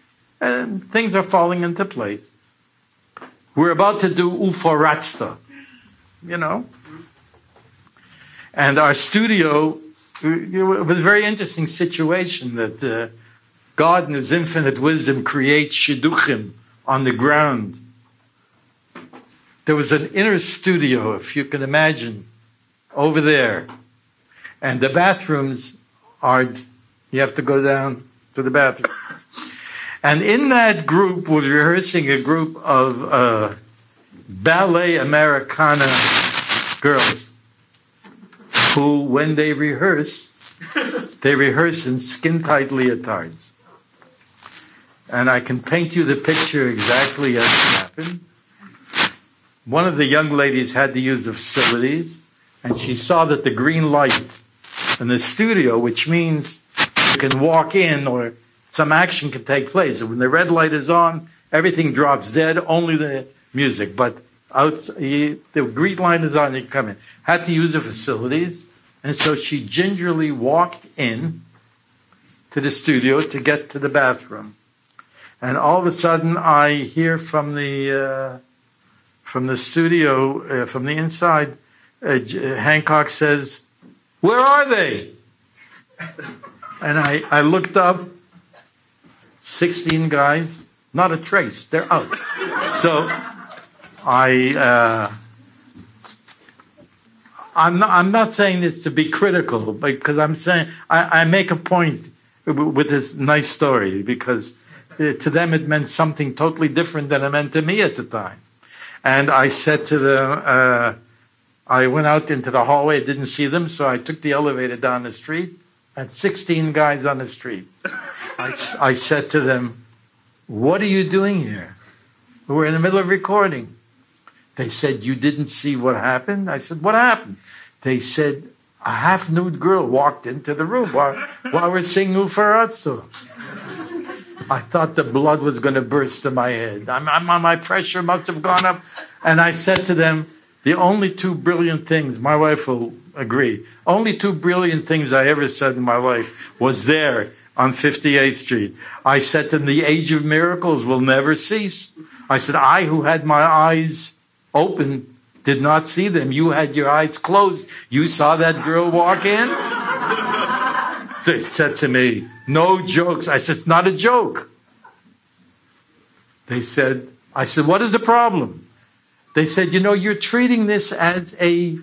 and things are falling into place. We're about to do Uforatsta, you know. And our studio, it was a very interesting situation that uh, God in his infinite wisdom creates shidduchim on the ground. There was an inner studio, if you can imagine, over there. And the bathrooms are, you have to go down to the bathroom. And in that group was rehearsing a group of uh, ballet Americana girls who, when they rehearse, they rehearse in skin-tight leotards. And I can paint you the picture exactly as it happened. One of the young ladies had to use the facilities, and she saw that the green light in the studio, which means you can walk in or some action can take place. And when the red light is on, everything drops dead, only the music. But outside, you, the green light is on, you come in. Had to use the facilities, and so she gingerly walked in to the studio to get to the bathroom. And all of a sudden, I hear from the... Uh, From the studio, uh, from the inside, uh, J- Hancock says, "Where are they?" And I, I looked up, sixteen guys, not a trace, they're out. So I, uh, I'm, not, I'm not saying this to be critical, because I'm saying, I, I make a point with this nice story, because to them it meant something totally different than it meant to me at the time. And I said to them, uh, I went out into the hallway, didn't see them, so I took the elevator down the street, and sixteen guys on the street. I, I said to them, "What are you doing here? We're in the middle of recording." They said, "You didn't see what happened?" I said, "What happened?" They said, "A half-nude girl walked into the room while, while we're singing Ufaratsu." I thought the blood was going to burst in my head. I'm, I'm, my pressure must have gone up. And I said to them, the only two brilliant things, my wife will agree, only two brilliant things I ever said in my life was there on fifty-eighth Street. I said to them, the age of miracles will never cease. I said, I who had my eyes open did not see them. You had your eyes closed. You saw that girl walk in? They said to me, "No jokes." I said, "It's not a joke." They said, I said, "What is the problem?" They said, "You know, you're treating this as a,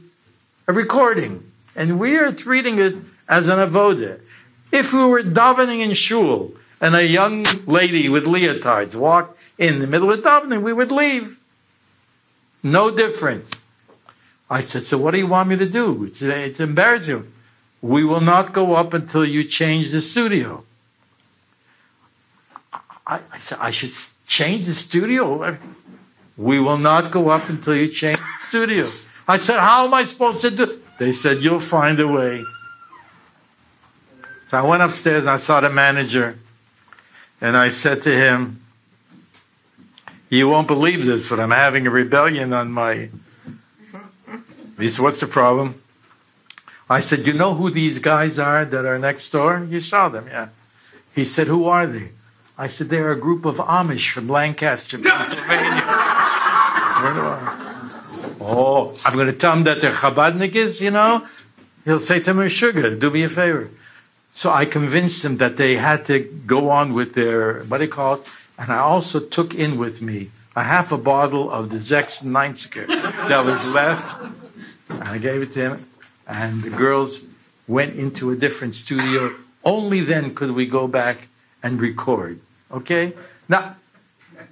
a recording, and we are treating it as an avoda. If we were davening in shul and a young lady with leotards walked in the middle of davening, we would leave. No difference." I said, "So what do you want me to do? It's, it's embarrassing. We will not go up until you change the studio." I, I said, "I should change the studio?" "We will not go up until you change the studio." I said, "How am I supposed to do it?" They said, "You'll find a way." So I went upstairs and I saw the manager. And I said to him, "You won't believe this, but I'm having a rebellion on my..." He said, "What's the problem?" I said, "You know who these guys are that are next door? You saw them, yeah." He said, "Who are they?" I said, "They're a group of Amish from Lancaster, Pennsylvania." Where do I? "Oh, I'm going to tell them that they're Chabadnikis, you know?" He'll say to me, "Sugar, do me a favor." So I convinced him that they had to go on with their, what do you call it? And I also took in with me a half a bottle of the Zex Ninsker that was left. And I gave it to him. And the girls went into a different studio. Only then could we go back and record. Okay? Now,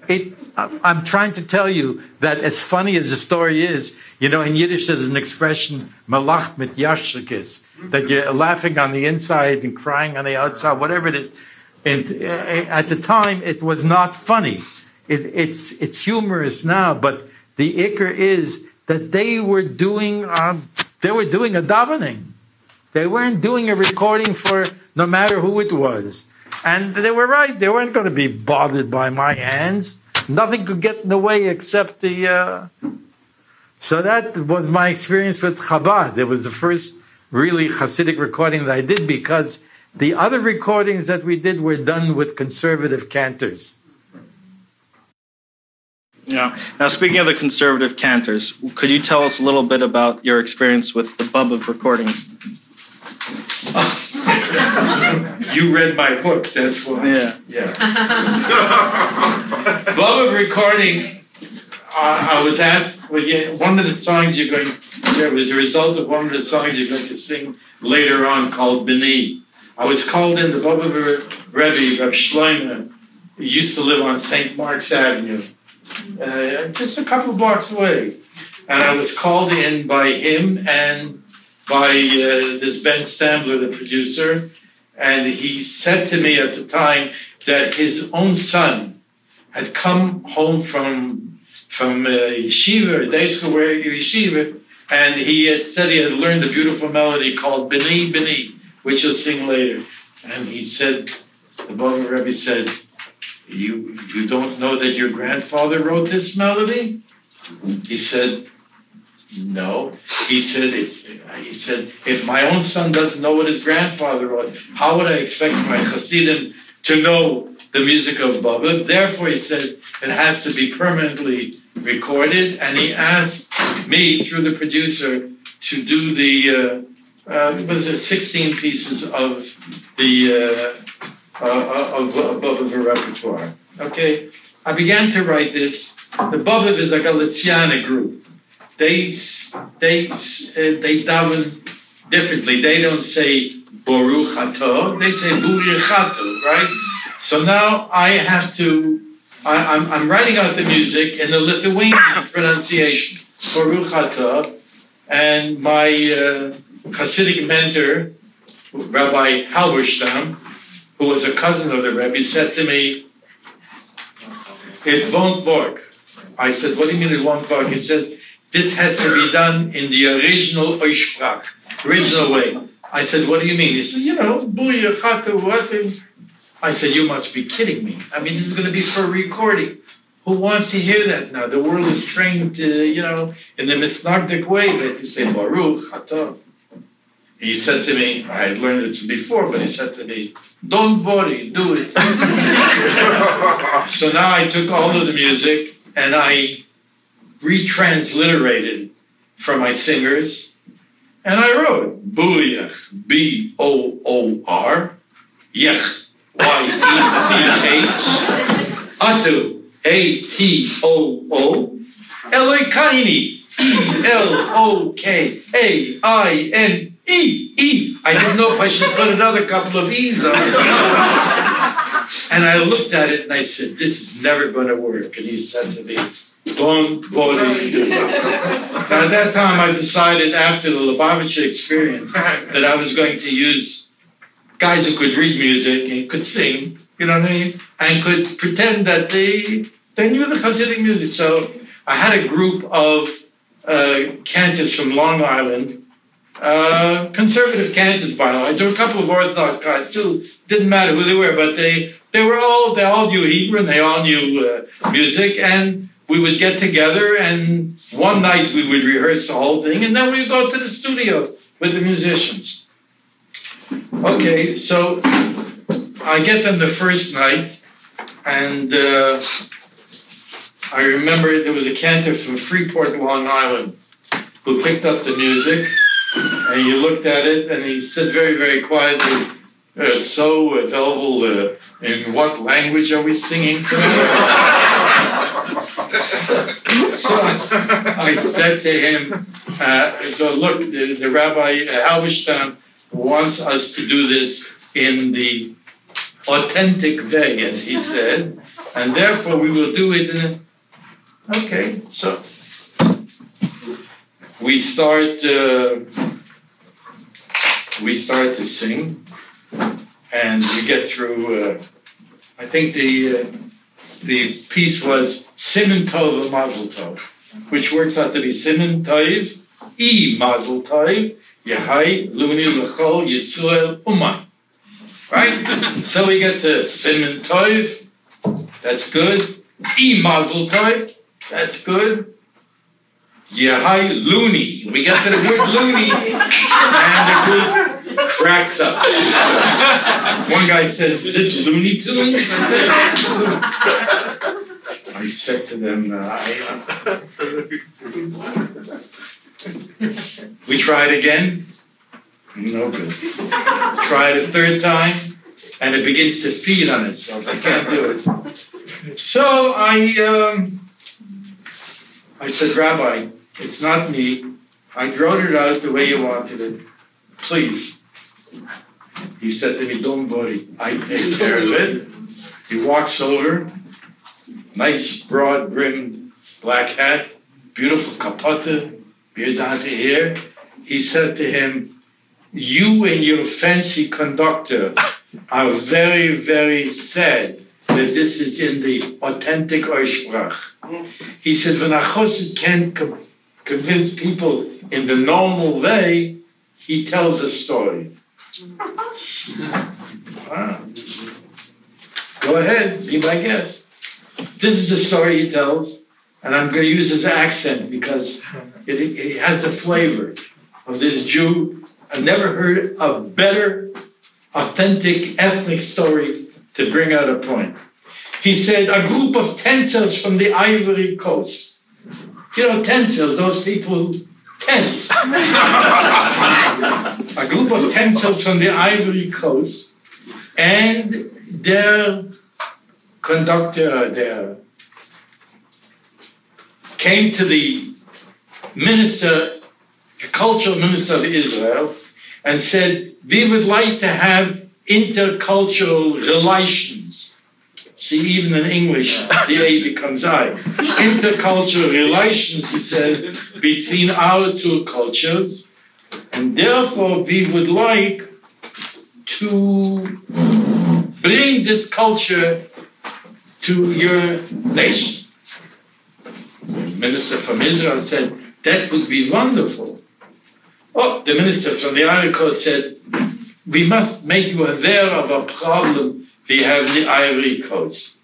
it, I'm trying to tell you that as funny as the story is, you know, in Yiddish there's an expression, malach mit yashikis, that you're laughing on the inside and crying on the outside, whatever it is. And at the time, it was not funny. It, it's, it's humorous now, but the ikker is that they were doing... Um, They were doing a davening. They weren't doing a recording for no matter who it was. And they were right. They weren't going to be bothered by my hands. Nothing could get in the way except the... Uh... So that was my experience with Chabad. It was the first really Hasidic recording that I did, because the other recordings that we did were done with conservative cantors. Yeah. Now, speaking of the conservative cantors, could you tell us a little bit about your experience with the Bobov recordings? You read my book, that's why. Yeah. yeah. Bobov recording, I, I was asked, well, yeah, one of the songs you're going, it was the result of one of the songs you're going to sing later on called Beni. I was called in, the Bobov Rebbe, Rabbi Shmuel, who used to live on Saint Mark's Avenue. Uh, just a couple blocks away. And I was called in by him and by uh, this Ben Stambler, the producer, and he said to me at the time that his own son had come home from, from uh, yeshiva, day school, where yeshiva, and he had said he had learned a beautiful melody called Beni Beni, which you'll sing later. And he said, the Bobov Rebbe said, You you don't know that your grandfather wrote this melody? He said, no. He said, it's, he said, if my own son doesn't know what his grandfather wrote, how would I expect my Hasidim to know the music of Bobov? Therefore, he said, it has to be permanently recorded. And he asked me, through the producer, to do the, uh, uh, it was uh, sixteen pieces of the... Uh, Uh, of, of Bobov repertoire. Okay, I began to write this. The Bobov is like a Litziana group. They they uh, they daven differently. They don't say Boruch Ato. They say Boruch Ato, right? So now I have to. I, I'm I'm writing out the music in the Lithuanian pronunciation, Boruch Ato, and my uh, Hasidic mentor, Rabbi Halberstam, who was a cousin of the Rebbe, said to me, it won't work. I said, what do you mean it won't work? He said, this has to be done in the original Oishprach, original way. I said, what do you mean? He said, you know, I said, you must be kidding me. I mean, this is going to be for a recording. Who wants to hear that now? The world is trained, to, you know, in the misnagdic way that you say, Baruch, Chaton. He said to me, I had learned it before, but he said to me, don't worry, do it. So now I took all of the music and I retransliterated from my singers, and I wrote Booyach, B O O R, Yech, Y E C H, Atu, A T O O, Elokaini, E L O K A I N. E, E. I didn't know if I should put another couple of E's on it. And I looked at it and I said, this is never going to work. And he said to me, don't worry. Now, at that time, I decided after the Lubavitcher experience that I was going to use guys who could read music and could sing, you know what I mean, and could pretend that they, they knew the Hasidic music. So I had a group of uh, cantors from Long Island, Uh, conservative cantors, by the way. There were a couple of Orthodox guys too. Didn't matter who they were, but they they were all they all knew Hebrew and they all knew uh, music. And we would get together, and one night we would rehearse the whole thing, and then we'd go to the studio with the musicians. Okay, so I get them the first night, and uh, I remember there was a cantor from Freeport, Long Island, who picked up the music. And he looked at it, and he said very, very quietly, uh, so, uh, Velvel, uh, in what language are we singing? so, so I said to him, uh, look, the, the Rabbi Halberstam wants us to do this in the authentic way, as he said, and therefore we will do it in a... Okay, so... We start... Uh, We start to sing, and we get through, uh, I think the uh, the piece was Simen Tov a Mazel Tov, which works out to be Simen Tov E Mazel Tov, Yehai, Luni, Lechol, Yisrael, Umay. Right? So we get to Simen Tov, that's good. E Mazel Tov, that's good. Yehai, Luni. We get to the word Luni, and the group cracks up. One guy says, is this Looney Tunes? I said, I said to them, uh, I, uh, we tried again, no good. Try it a third time, and it begins to feed on itself. I can't do it. So I, um, I said, Rabbi, it's not me. I wrote it out the way you wanted it. Please. He said to me, don't worry. I take care of it. He walks over. Nice, broad-brimmed black hat, beautiful kapota, beard down to here. He said to him, you and your fancy conductor are very, very sad that this is in the authentic Oishbrach. He said, when Achosid can't com- convince people in the normal way, he tells a story. Wow. Go ahead, be my guest. This is the story he tells, and I'm going to use his accent because it, it has the flavor of this Jew. I've never heard a better, authentic, ethnic story to bring out a point. He said, a group of tensors from the Ivory Coast. You know, tensors, those people who tense. A group of tensors from the Ivory Coast, and their conductor there came to the minister, the cultural minister of Israel, and said, we would like to have intercultural relations. See, even in English, the A becomes I. Intercultural relations, he said, between our two cultures, and therefore we would like to bring this culture to your nation. The minister from Israel said, that would be wonderful. Oh, the minister from the Ivory Coast said, we must make you aware of a problem we have in the Ivory Coast.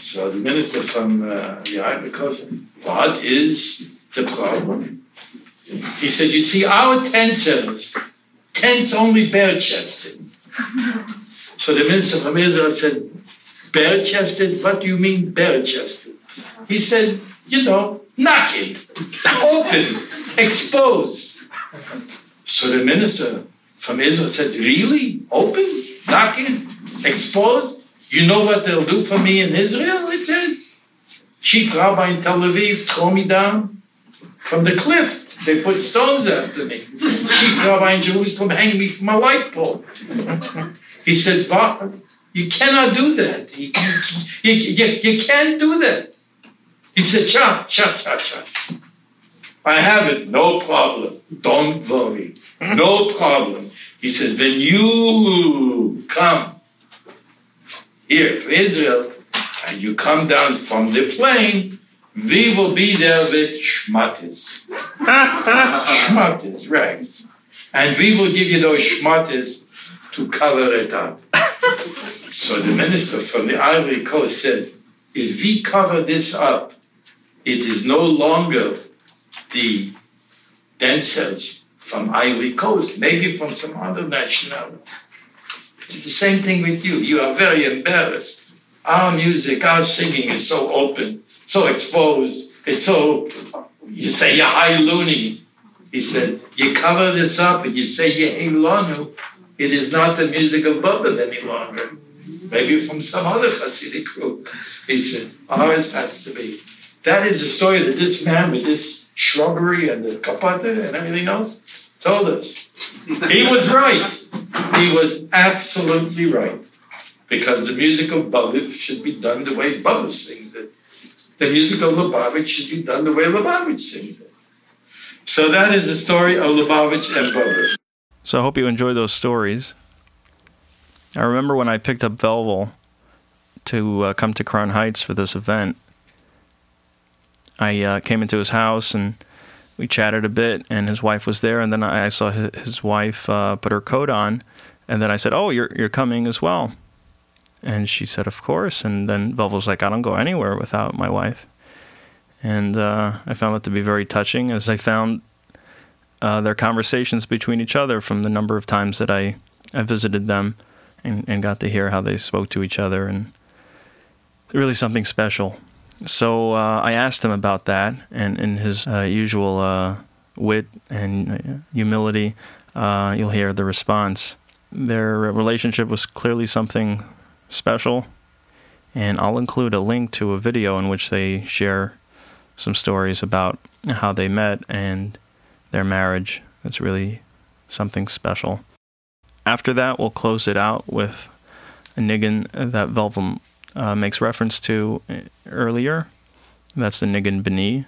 So the minister from uh, the Ivory Coast said, what is the problem? He said, you see, our tensors tense only bare-chested. So the minister from Israel said, bare-chested? What do you mean bare-chested? He said, you know, naked, open, exposed. So the minister from Israel said, really? Open, naked, exposed? You know what they'll do for me in Israel? It said, chief rabbi in Tel Aviv, throw me down from the cliff. They put stones after me. Chief rabbi in Jerusalem, hang me from a light pole. He said, what? You cannot do that. You, you, you, you can't do that. He said, cha, cha, cha, cha. I have it. No problem. Don't worry. No problem. He said, when you come here from Israel and you come down from the plane, we will be there with shmatis. Shmatis, rags. And we will give you those shmatis to cover it up. So the minister from the Ivory Coast said, if we cover this up, it is no longer the dancers from Ivory Coast, maybe from some other nationality. It's the same thing with you. You are very embarrassed. Our music, our singing is so open, so exposed. It's so, you say, you're high loony. He said, you cover this up and you say, you're high loony. It is not the music of Bobov any longer. Maybe from some other Hasidic group. He said, ours has to be. That is the story that this man with this shrubbery and the kapata and everything else told us. He was right. He was absolutely right. Because the music of Bobov should be done the way Bobov sings it. The music of Lubavitch should be done the way Lubavitch sings it. So that is the story of Lubavitch and Bobov. So I hope you enjoy those stories. I remember when I picked up Velvel to uh, come to Crown Heights for this event, I uh, came into his house and we chatted a bit, and his wife was there, and then I saw his wife uh, put her coat on, and then I said, oh, you're you're coming as well. And she said, of course. And then Velvel's like, I don't go anywhere without my wife. And uh, I found that to be very touching, as I found uh, their conversations between each other from the number of times that I, I visited them and, and got to hear how they spoke to each other, and really something special. So uh, I asked him about that, and in his uh, usual uh, wit and humility, uh, you'll hear the response. Their relationship was clearly something special, and I'll include a link to a video in which they share some stories about how they met and their marriage. It's really something special. After that, we'll close it out with a nigun that Velvel uh, makes reference to earlier. That's the nigun Beni,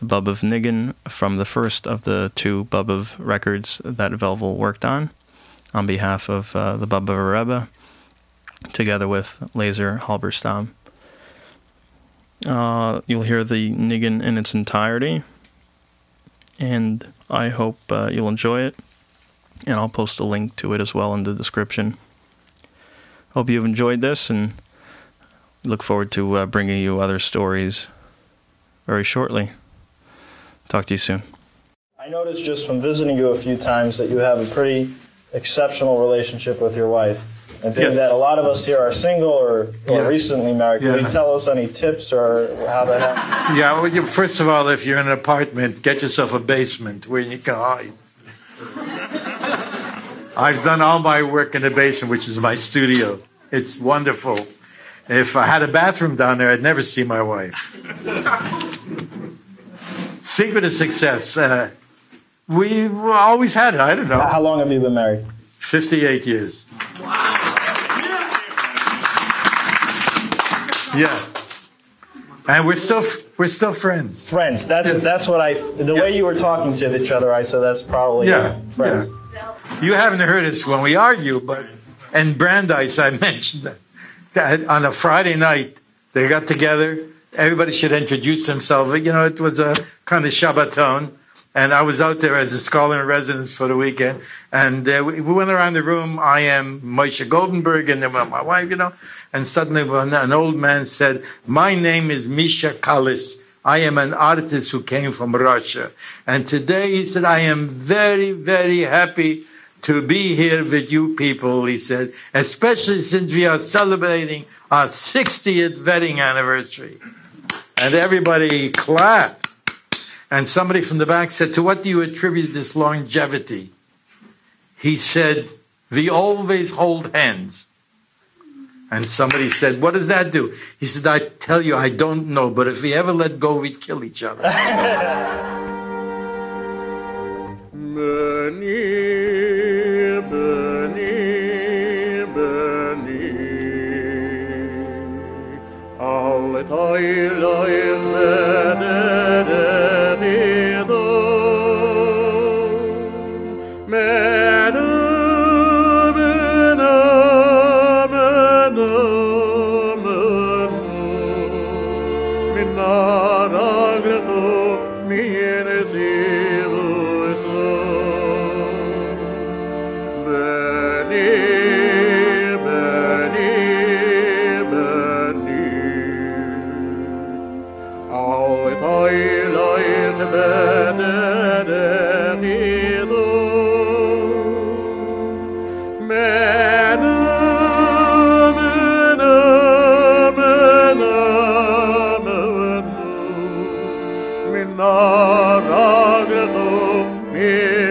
the Bobov nigun from the first of the two Bobov records that Velvel worked on on behalf of uh, the Bobov Rebbe, together with Laser Halberstam. Uh, you'll hear the nigun in its entirety, and I hope uh, you'll enjoy it, and I'll post a link to it as well in the description. Hope you've enjoyed this, and look forward to uh, bringing you other stories very shortly. Talk to you soon. I noticed just from visiting you a few times that you have a pretty exceptional relationship with your wife. And yes. That a lot of us here are single or, or yeah. recently married. Can yeah. you tell us any tips or how that happens? Yeah, well, you, first of all, if you're in an apartment, get yourself a basement where you can hide. I've done all my work in the basement, which is my studio. It's wonderful. If I had a bathroom down there, I'd never see my wife. Secret of success. Uh, we always had it. I don't know. How long have you been married? fifty-eight years. Wow. Yeah. And we're still we're still friends. Friends. That's yes. that's what I the yes. way you were talking to each other, I said that's probably yeah. friends. Yeah. You haven't heard us when we argue, but and Brandeis, I mentioned that, that on a Friday night they got together. Everybody should introduce themselves. You know, it was a kind of Shabbaton. And I was out there as a scholar in residence for the weekend. And uh, we went around the room. I am Moshe Goldenberg, and then my wife, you know. And suddenly an old man said, my name is Misha Kalis. I am an artist who came from Russia. And today, he said, I am very, very happy to be here with you people, he said, especially since we are celebrating our sixtieth wedding anniversary. And everybody clapped. And somebody from the back said, to what do you attribute this longevity? He said, we always hold hands. And somebody said, what does that do? He said, I tell you, I don't know, but if we ever let go, we'd kill each other. Beni, Beni, Beni, al ta'ila'iladeh. Nara gado me.